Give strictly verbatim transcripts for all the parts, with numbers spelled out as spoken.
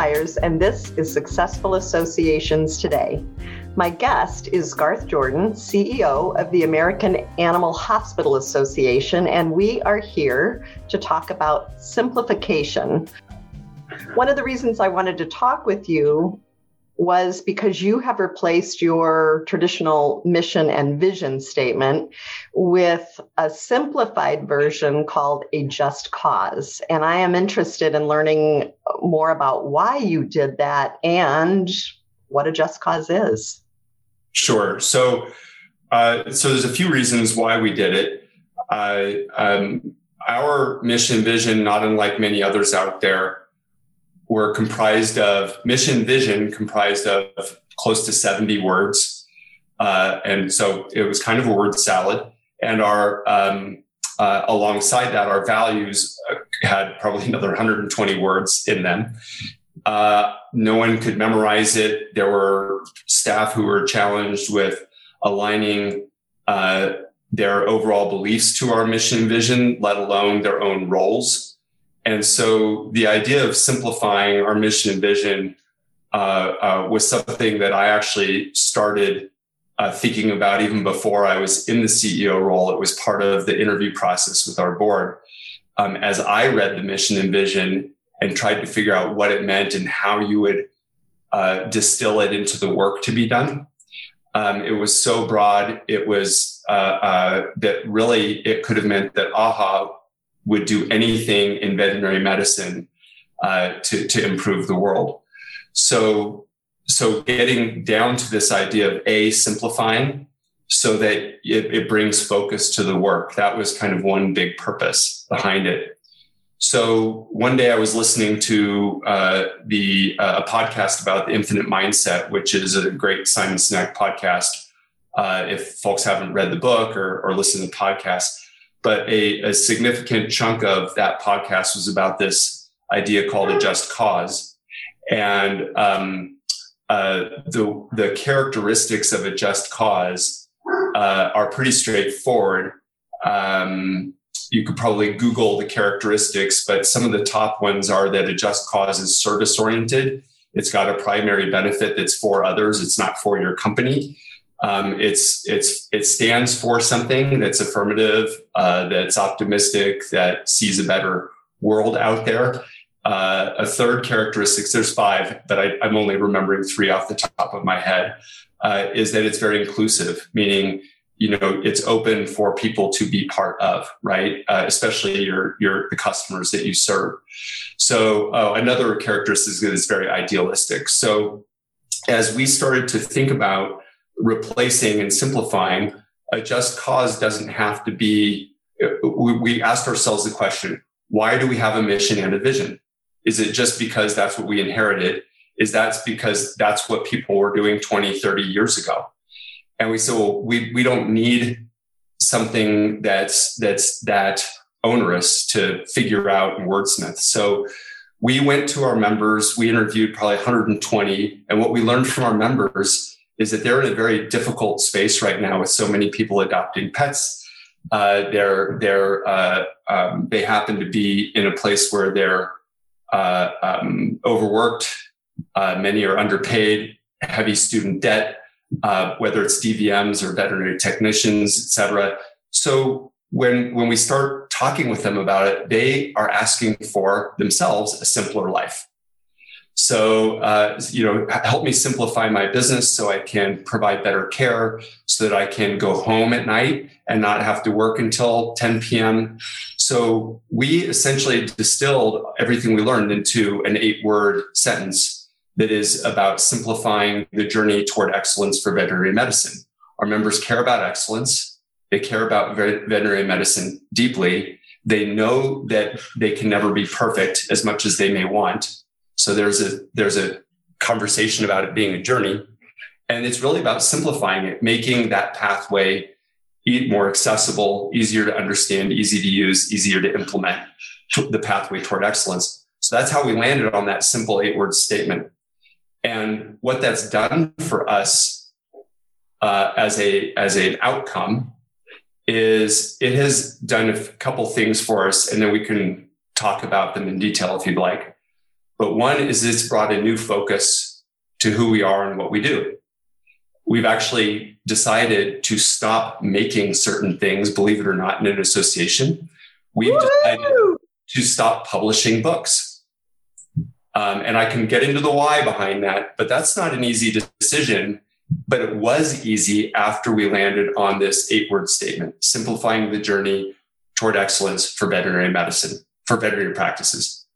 Myers, and this is Successful Associations Today. My guest is Garth Jordan, C E O of the American Animal Hospital Association, and we are here to talk about simplification. One of the reasons I wanted to talk with you was because you have replaced your traditional mission and vision statement with a simplified version called a just cause. And I am interested in learning more about why you did that and what a just cause is. Sure. So, uh, so there's a few reasons why we did it. Uh, um, our mission vision, not unlike many others out there, were comprised of mission vision, comprised of close to seventy words. Uh, and so it was kind of a word salad. And our um, uh, alongside that, our values had probably another one hundred twenty words in them. Uh, no one could memorize it. There were staff who were challenged with aligning uh, their overall beliefs to our mission vision, let alone their own roles. And so the idea of simplifying our mission and vision uh, uh, was something that I actually started uh, thinking about even before I was in the C E O role. It was part of the interview process with our board. Um, as I read the mission and vision and tried to figure out what it meant and how you would uh, distill it into the work to be done, um, it was so broad. It was uh, uh, that really it could have meant that AHA would do anything in veterinary medicine uh, to, to improve the world. So, so getting down to this idea of A, simplifying so that it, it brings focus to the work. That was kind of one big purpose behind it. So one day I was listening to uh, the uh, a podcast about the Infinite Mindset, which is a great Simon Sinek podcast. Uh, if folks haven't read the book or, or listened to the podcast, But a, a significant chunk of that podcast was about this idea called a just cause. And um, uh, the, the characteristics of a just cause uh, are pretty straightforward. Um, you could probably Google the characteristics, but some of the top ones are that a just cause is service-oriented. It's got a primary benefit that's for others. It's not for your company. Um, it's, it's, it stands for something that's affirmative, uh, that's optimistic, that sees a better world out there. Uh, a third characteristic, there's five, but I, I'm only remembering three off the top of my head, uh, is that it's very inclusive, meaning, you know, it's open for people to be part of, right? Uh, especially your, your, the customers that you serve. So, uh, another characteristic is that it's very idealistic. So as we started to think about replacing and simplifying, a just cause doesn't have to be, we asked ourselves the question, why do we have a mission and a vision? Is it just because that's what we inherited? Is that because that's what people were doing twenty, thirty years ago? And we said, well, we, we don't need something that's, that's that onerous to figure out and wordsmith. So we went to our members, we interviewed probably one hundred twenty. And what we learned from our members is that they're in a very difficult space right now with so many people adopting pets. Uh, they're, they're, uh, um, they happen to be in a place where they're uh, um, overworked. Uh, many are underpaid, heavy student debt, uh, whether it's D V Ms or veterinary technicians, et cetera. So when, when we start talking with them about it, they are asking for themselves a simpler life. So, uh, you know, help me simplify my business so I can provide better care so that I can go home at night and not have to work until ten p.m. So we essentially distilled everything we learned into an eight word sentence that is about simplifying the journey toward excellence for veterinary medicine. Our members care about excellence. They care about veterinary medicine deeply. They know that they can never be perfect as much as they may want. So there's a there's a conversation about it being a journey, and it's really about simplifying it, making that pathway more accessible, easier to understand, easy to use, easier to implement the pathway toward excellence. So that's how we landed on that simple eight-word statement. And what that's done for us uh, as a as an outcome is it has done a couple things for us, and then we can talk about them in detail if you'd like. But one is it's brought a new focus to who we are and what we do. We've actually decided to stop making certain things, believe it or not, in an association. We've Woo-hoo! decided to stop publishing books. Um, and I can get into the why behind that, but that's not an easy decision. But it was easy after we landed on this eight-word statement, simplifying the journey toward excellence for veterinary medicine, for veterinary practices.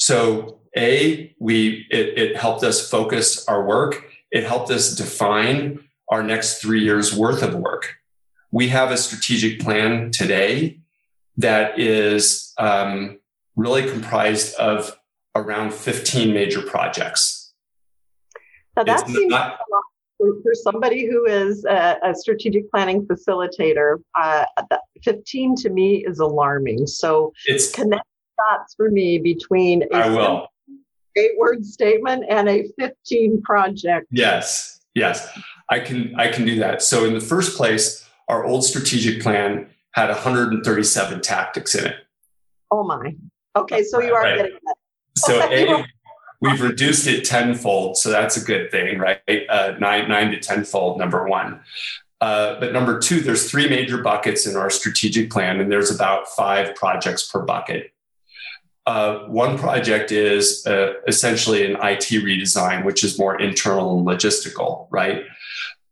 So A, we it, it helped us focus our work. It helped us define our next three years worth of work. We have a strategic plan today that is um, really comprised of around fifteen major projects. Now that it's seems not- a lot for, for somebody who is a, a strategic planning facilitator. Uh, fifteen to me is alarming. So it's connect dots for me between a I will. eight-word statement and a fifteen project. Yes, yes, I can I can do that. So in the first place, our old strategic plan had one hundred thirty-seven tactics in it. Oh my. Okay, so you are right. getting that. So A, we've reduced it tenfold, so that's a good thing, right? Uh, nine nine to tenfold, number one. Uh, but number two, there's three major buckets in our strategic plan, and there's about five projects per bucket. Uh, one project is uh, essentially an I T redesign, which is more internal and logistical, right?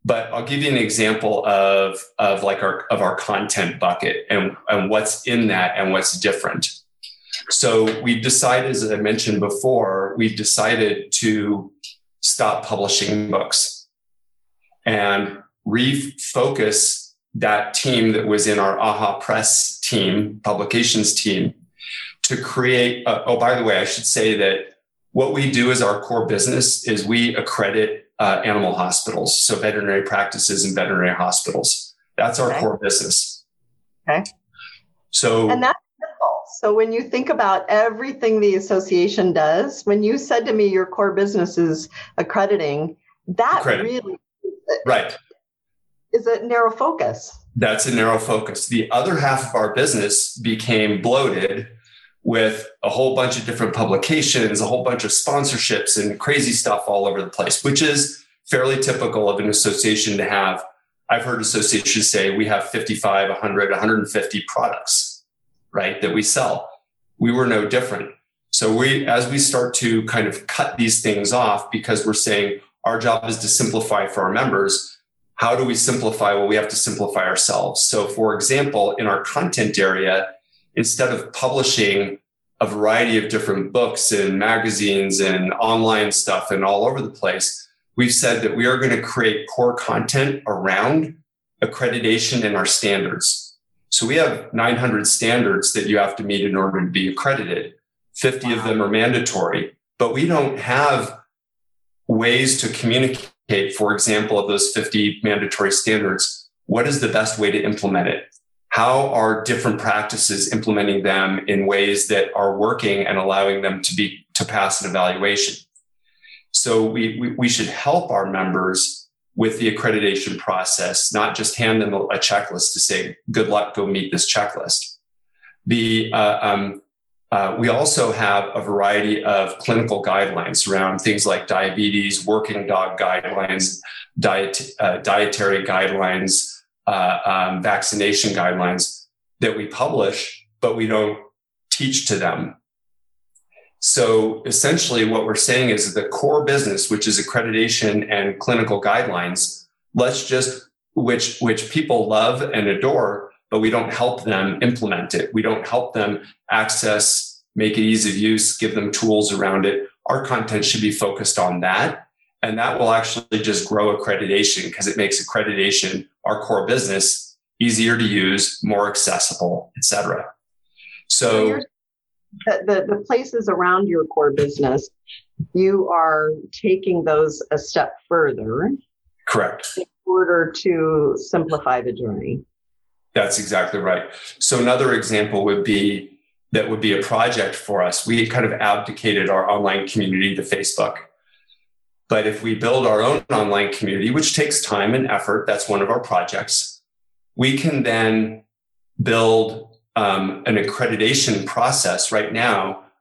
But I'll give you an example of, of like our of our content bucket and, and what's in that and what's different. So we've decided, as I mentioned before, we've decided to stop publishing books and refocus that team that was in our AHA Press team, publications team, to create, uh, oh, by the way, I should say that what we do as our core business is we accredit uh, animal hospitals, so veterinary practices and veterinary hospitals. That's our okay. core business. Okay. So, and that's simple. So when you think about everything the association does, when you said to me your core business is accrediting, that accrediting. really right. is a narrow focus. That's a narrow focus. The other half of our business became bloated with a whole bunch of different publications, a whole bunch of sponsorships and crazy stuff all over the place, which is fairly typical of an association to have. I've heard associations say we have fifty-five, one hundred, one hundred fifty products, right, that we sell. We were no different. So we, as we start to kind of cut these things off, because we're saying our job is to simplify for our members, how do we simplify? Well, we have to simplify ourselves. So for example, in our content area, instead of publishing a variety of different books and magazines and online stuff and all over the place, we've said that we are going to create core content around accreditation and our standards. So we have nine hundred standards that you have to meet in order to be accredited. fifty of them are mandatory, but we don't have ways to communicate, for example, of those fifty mandatory standards, what is the best way to implement it? How are different practices implementing them in ways that are working and allowing them to be to pass an evaluation? So we, we, we should help our members with the accreditation process, not just hand them a checklist to say, good luck, go meet this checklist. The, uh, um, uh, we also have a variety of clinical guidelines around things like diabetes, working dog guidelines, diet, uh, dietary guidelines, Uh, um, vaccination guidelines that we publish, but we don't teach to them. So essentially what we're saying is the core business, which is accreditation and clinical guidelines, let's just, which, which people love and adore, but we don't help them implement it. We don't help them access, make it easy of use, give them tools around it. Our content should be focused on that. And that will actually just grow accreditation because it makes accreditation, our core business, easier to use, more accessible, et cetera. So, so the, the, the places around your core business, you are taking those a step further. Correct. In order to simplify the journey. That's exactly right. So another example would be, that would be a project for us. We kind of abdicated our online community to Facebook. But if we build our own online community, which takes time and effort, that's one of our projects, we can then build um, an accreditation process right now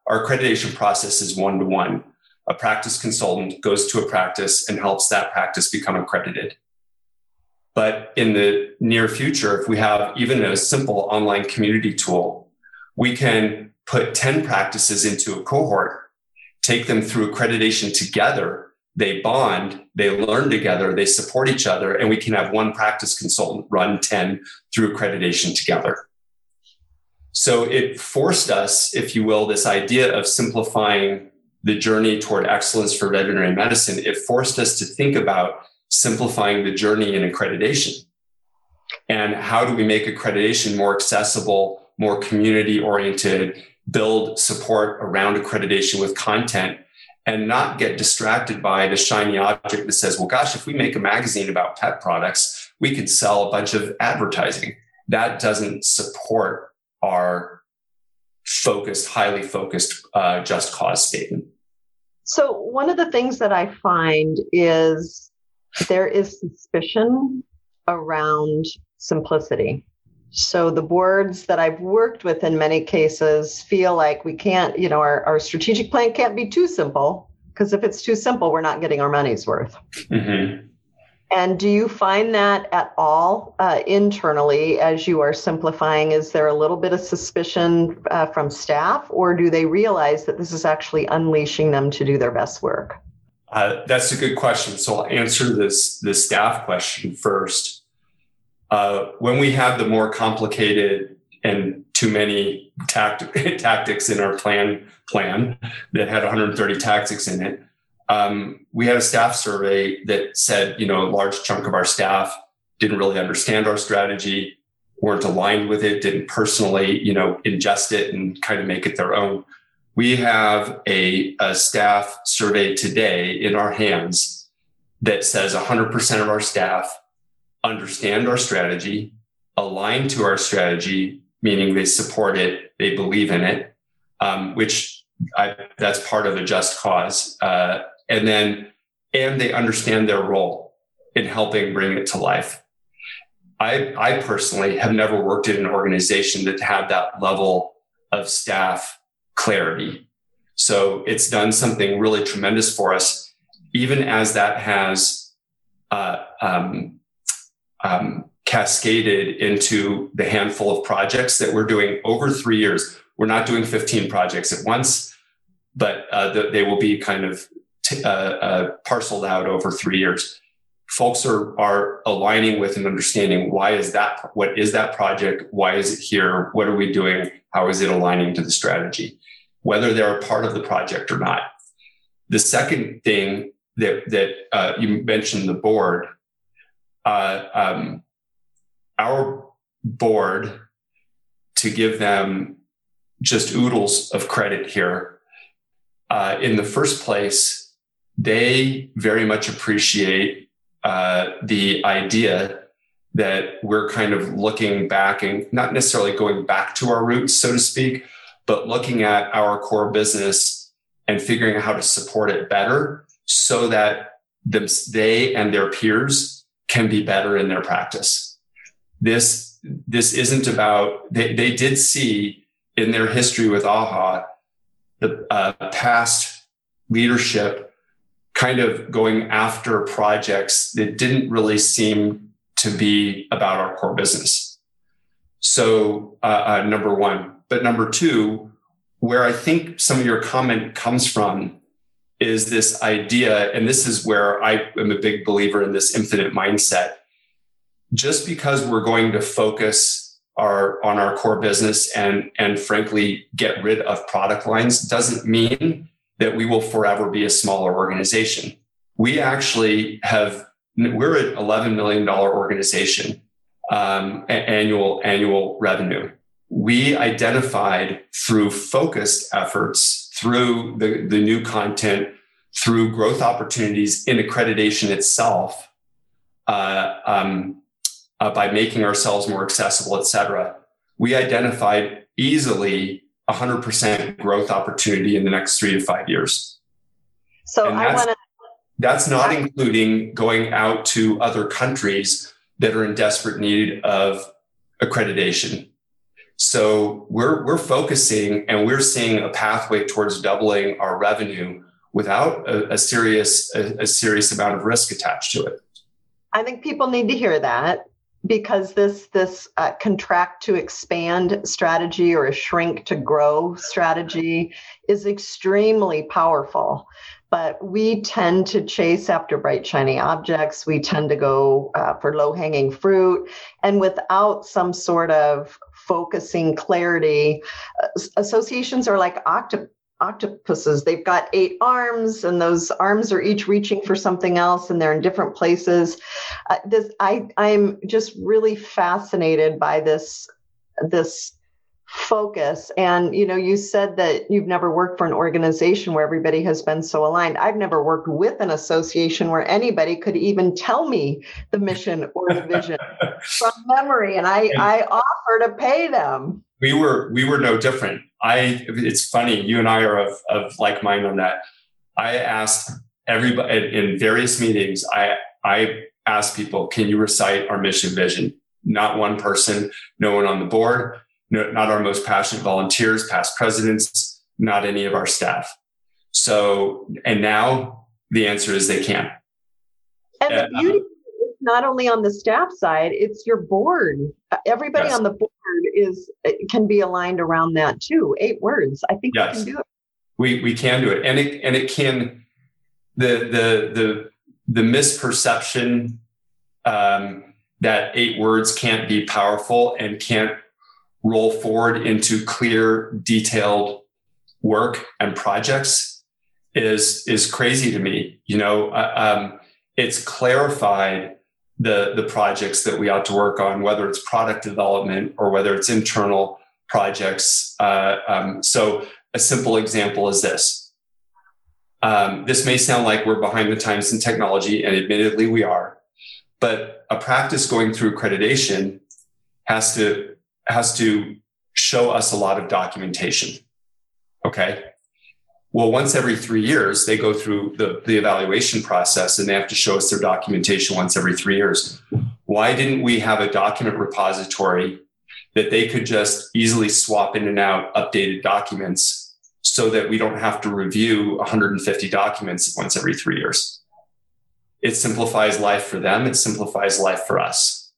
Our accreditation process is one-to-one. A practice consultant goes to a practice and helps that practice become accredited. But in the near future, if we have even a simple online community tool, we can put ten practices into a cohort, take them through accreditation together. They bond, they learn together, they support each other, and we can have one practice consultant run ten through accreditation together. So it forced us, if you will, this idea of simplifying the journey toward excellence for veterinary medicine. It forced us to think about simplifying the journey in accreditation. And how do we make accreditation more accessible, more community-oriented, build support around accreditation with content, and not get distracted by the shiny object that says, well, gosh, if we make a magazine about pet products, we could sell a bunch of advertising. That doesn't support our focused, highly focused, uh, just cause statement. So one of the things that I find is there is suspicion around simplicity. So the boards that I've worked with in many cases feel like we can't, you know, our, our strategic plan can't be too simple, because if it's too simple, we're not getting our money's worth. Mm-hmm. And do you find that at all uh, internally as you are simplifying? Is there a little bit of suspicion uh, from staff, or do they realize that this is actually unleashing them to do their best work? Uh, that's a good question. So I'll answer this, this staff question first. Uh, when we have the more complicated and too many tact- tactics in our plan plan that had one hundred thirty tactics in it, um, we had a staff survey that said, you know, a large chunk of our staff didn't really understand our strategy, weren't aligned with it, didn't personally, you know, ingest it and kind of make it their own. We have a, a staff survey today in our hands that says one hundred percent of our staff understand our strategy, align to our strategy, meaning they support it, they believe in it, um, which I, that's part of a just cause. Uh, and then, and they understand their role in helping bring it to life. I, I personally have never worked in an organization that had that level of staff clarity. So it's done something really tremendous for us, even as that has, uh, um, Um, cascaded into the handful of projects that we're doing over three years. We're not doing fifteen projects at once, but uh, the, they will be kind of t- uh, uh, parceled out over three years. Folks are are aligning with and understanding why is that, what is that project, why is it here, what are we doing, how is it aligning to the strategy, whether they're a part of the project or not. The second thing that, that uh, you mentioned, the board. Uh, um, our board, to give them just oodles of credit here. Uh, in the first place, they very much appreciate uh, the idea that we're kind of looking back and not necessarily going back to our roots, so to speak, but looking at our core business and figuring out how to support it better so that them, they and their peers can be better in their practice. This, this isn't about, they, they did see in their history with A H A, the uh, past leadership kind of going after projects that didn't really seem to be about our core business. So uh, uh, number one, but number two, where I think some of your comment comes from is this idea, and this is where I am a big believer in this infinite mindset. Just because we're going to focus our on our core business and, and frankly, get rid of product lines doesn't mean that we will forever be a smaller organization. We actually have, we're an eleven million dollars organization, um, annual annual revenue. We identified through focused efforts, through the, the new content, through growth opportunities in accreditation itself, uh, um, uh, by making ourselves more accessible, et cetera, we identified easily one hundred percent growth opportunity in the next three to five years. So and I want to... That's not I, including going out to other countries that are in desperate need of accreditation. So we're we're focusing and we're seeing a pathway towards doubling our revenue without a, a serious a, a serious amount of risk attached to it. I think people need to hear that, because this this uh, contract to expand strategy or a shrink to grow strategy is extremely powerful. But we tend to chase after bright, shiny objects. We tend to go uh, for low-hanging fruit. And without some sort of focusing clarity, uh, associations are like octopus. Octopuses. They've got eight arms, and those arms are each reaching for something else, and they're in different places. Uh, this, I, I'm just really fascinated by this, this focus. And, you know, you said that you've never worked for an organization where everybody has been so aligned. I've never worked with an association where anybody could even tell me the mission or the vision from memory. And I, I offer to pay them. We were, we were no different. I, it's funny, you and I are of, of like mind on that. I asked everybody in various meetings, I, I asked people, can you recite our mission vision? Not one person, no one on the board, no, not our most passionate volunteers, past presidents, not any of our staff. So, and now the answer is they can. And uh, the beauty is not only on the staff side, it's your board. Everybody yes. on the board. Is it can be aligned around that too. Eight words. I think yes. we can do it. We we can do it, and it and it can. The the the the misperception um, that eight words can't be powerful and can't roll forward into clear, detailed work and projects is is crazy to me. You know, uh, um, it's clarified. the the projects that we ought to work on, whether it's product development or whether it's internal projects. Uh, um, so a simple example is this. Um, this may sound like we're behind the times in technology, and admittedly we are, but a practice going through accreditation has to has to show us a lot of documentation. Okay. Well, once every three years, they go through the, the evaluation process, and they have to show us their documentation once every three years. Why didn't we have a document repository that they could just easily swap in and out updated documents so that we don't have to review one hundred fifty documents once every three years? It simplifies life for them. It simplifies life for us.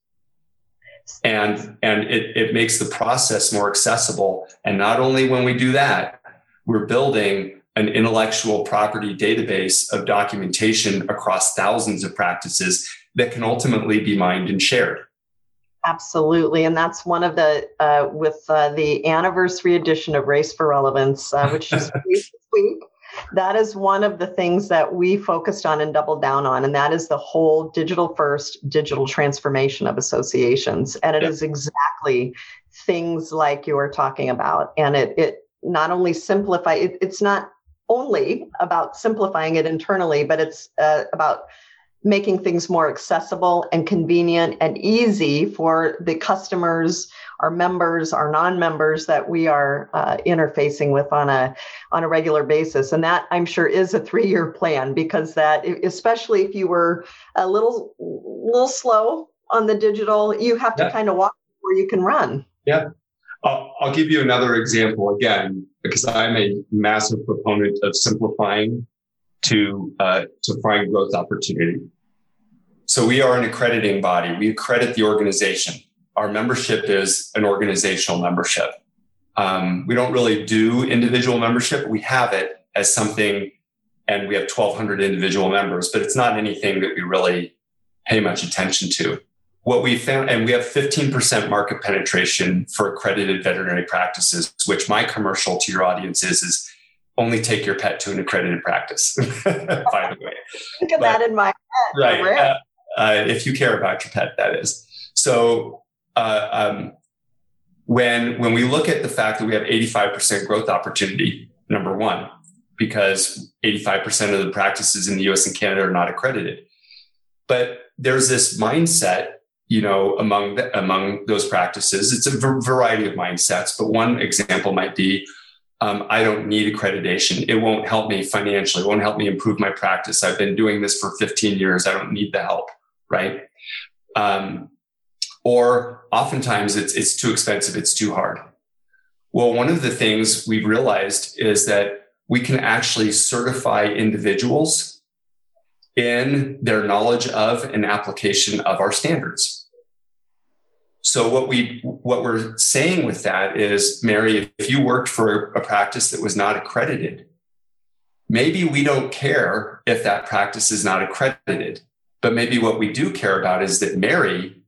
And, and it, it makes the process more accessible. And not only when we do that, we're building an intellectual property database of documentation across thousands of practices that can ultimately be mined and shared. Absolutely. And that's one of the, uh, with uh, the anniversary edition of Race for Relevance, uh, which is this week, that is one of the things that we focused on and doubled down on. And that is the whole digital first, digital transformation of associations. And it yep. is exactly things like you were talking about. And it, it not only simplify, it, it's not, only about simplifying it internally, but it's uh, about making things more accessible and convenient and easy for the customers, our members, our non-members that we are uh, interfacing with on a on a regular basis. And that, I'm sure, is a three-year plan, because that, especially if you were a little little slow on the digital, you have to yeah. kind of walk before you can run. Yeah. I'll, I'll give you another example again, because I'm a massive proponent of simplifying to uh, to find growth opportunity. So we are an accrediting body. We accredit the organization. Our membership is an organizational membership. Um, we don't really do individual membership. We have it as something, and we have twelve hundred individual members, but it's not anything that we really pay much attention to. What we found, and we have fifteen percent market penetration for accredited veterinary practices, which my commercial to your audience is, is only take your pet to an accredited practice, by the way. Look at that in my head. Right. Uh, uh, if you care about your pet, that is. So uh, um, when, when we look at the fact that we have eighty-five percent growth opportunity, number one, because eighty-five percent of the practices in the U S and Canada are not accredited. But there's this mindset, you know, among the, among those practices. It's a v- variety of mindsets, but one example might be, um, I don't need accreditation. It won't help me financially. It won't help me improve my practice. I've been doing this for fifteen years. I don't need the help, right? Um, or oftentimes it's it's too expensive. It's too hard. Well, one of the things we've realized is that we can actually certify individuals in their knowledge of and application of our standards. So what we what we're saying with that is, Mary, if you worked for a practice that was not accredited, maybe we don't care if that practice is not accredited, but maybe what we do care about is that Mary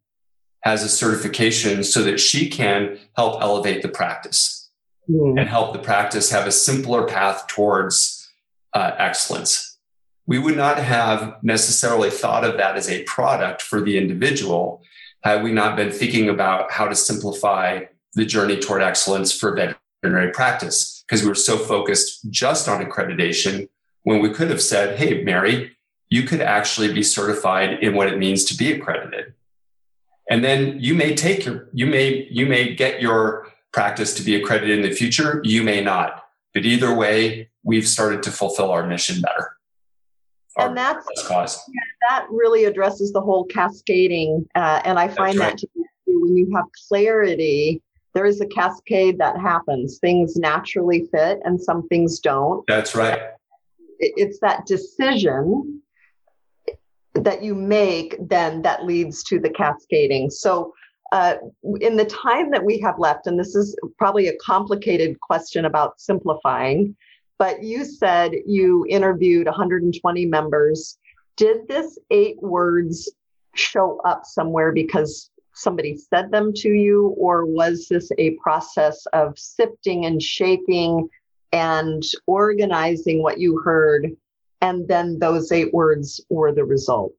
has a certification so that she can help elevate the practice mm. and help the practice have a simpler path towards uh, excellence. We would not have necessarily thought of that as a product for the individual had we not been thinking about how to simplify the journey toward excellence for veterinary practice, because we were so focused just on accreditation when we could have said, hey, Mary, you could actually be certified in what it means to be accredited. And then you may take your, you may, you may get your practice to be accredited in the future. You may not, but either way, we've started to fulfill our mission better. And that's, cause. that really addresses the whole cascading. Uh, and I find right. that to be, when you have clarity, there is a cascade that happens. Things naturally fit and some things don't. That's right. It's that decision that you make then that leads to the cascading. So uh, in the time that we have left, and this is probably a complicated question about simplifying, but you said you interviewed one hundred twenty members. Did this eight words show up somewhere because somebody said them to you, or was this a process of sifting and shaping and organizing what you heard, and then those eight words were the result?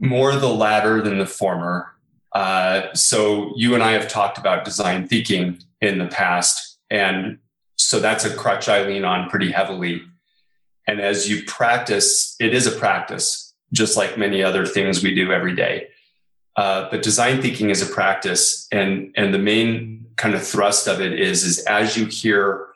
More the latter than the former. Uh, so you and I have talked about design thinking in the past, and so that's a crutch I lean on pretty heavily. And as you practice, it is a practice, just like many other things we do every day. Uh, but design thinking is a practice, and and the main kind of thrust of it is, is as you hear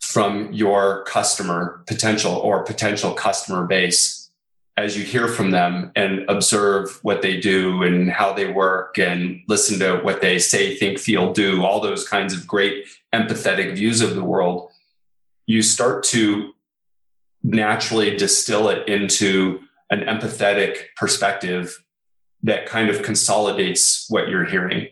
from your customer potential or potential customer base, as you hear from them and observe what they do and how they work and listen to what they say, think, feel, do, all those kinds of great empathetic views of the world, you start to naturally distill it into an empathetic perspective that kind of consolidates what you're hearing.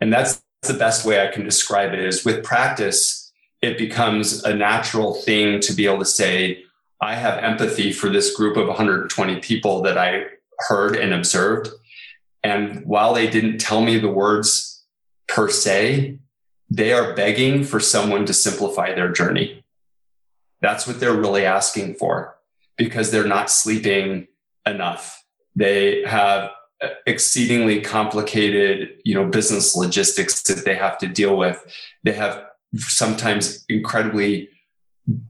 And that's the best way I can describe it is with practice, it becomes a natural thing to be able to say, I have empathy for this group of one hundred twenty people that I heard and observed. And while they didn't tell me the words per se, they are begging for someone to simplify their journey. That's what they're really asking for, because they're not sleeping enough. They have exceedingly complicated, you know, business logistics that they have to deal with. They have sometimes incredibly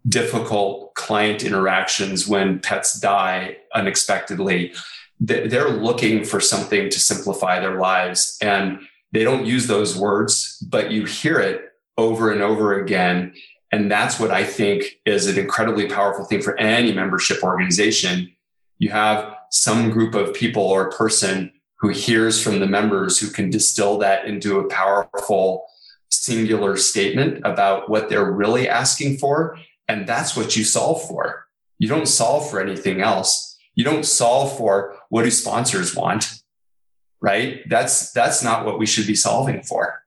difficult client interactions when pets die unexpectedly. They're looking for something to simplify their lives, and they don't use those words, but you hear it over and over again. And that's what I think is an incredibly powerful thing for any membership organization. You have some group of people or person who hears from the members who can distill that into a powerful singular statement about what they're really asking for. And that's what you solve for. You don't solve for anything else. You don't solve for what do sponsors want, right? That's, that's not what we should be solving for.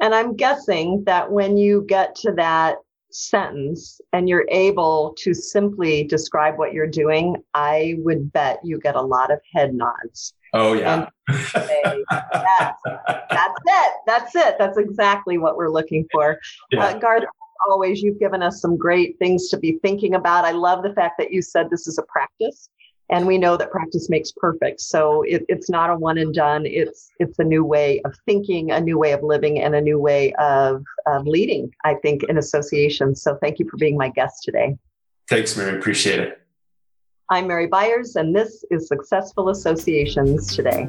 And I'm guessing that when you get to that sentence and you're able to simply describe what you're doing, I would bet you get a lot of head nods. Oh, yeah. Say, that's, that's it. That's it. That's exactly what we're looking for. Yeah. Uh, Garth, as always, you've given us some great things to be thinking about. I love the fact that you said this is a practice, and we know that practice makes perfect. So it, it's not a one and done. It's it's a new way of thinking, a new way of living, and a new way of, of leading, I think, in associations. So thank you for being my guest today. Thanks, Mary. Appreciate it. I'm Mary Byers, and this is Successful Associations Today.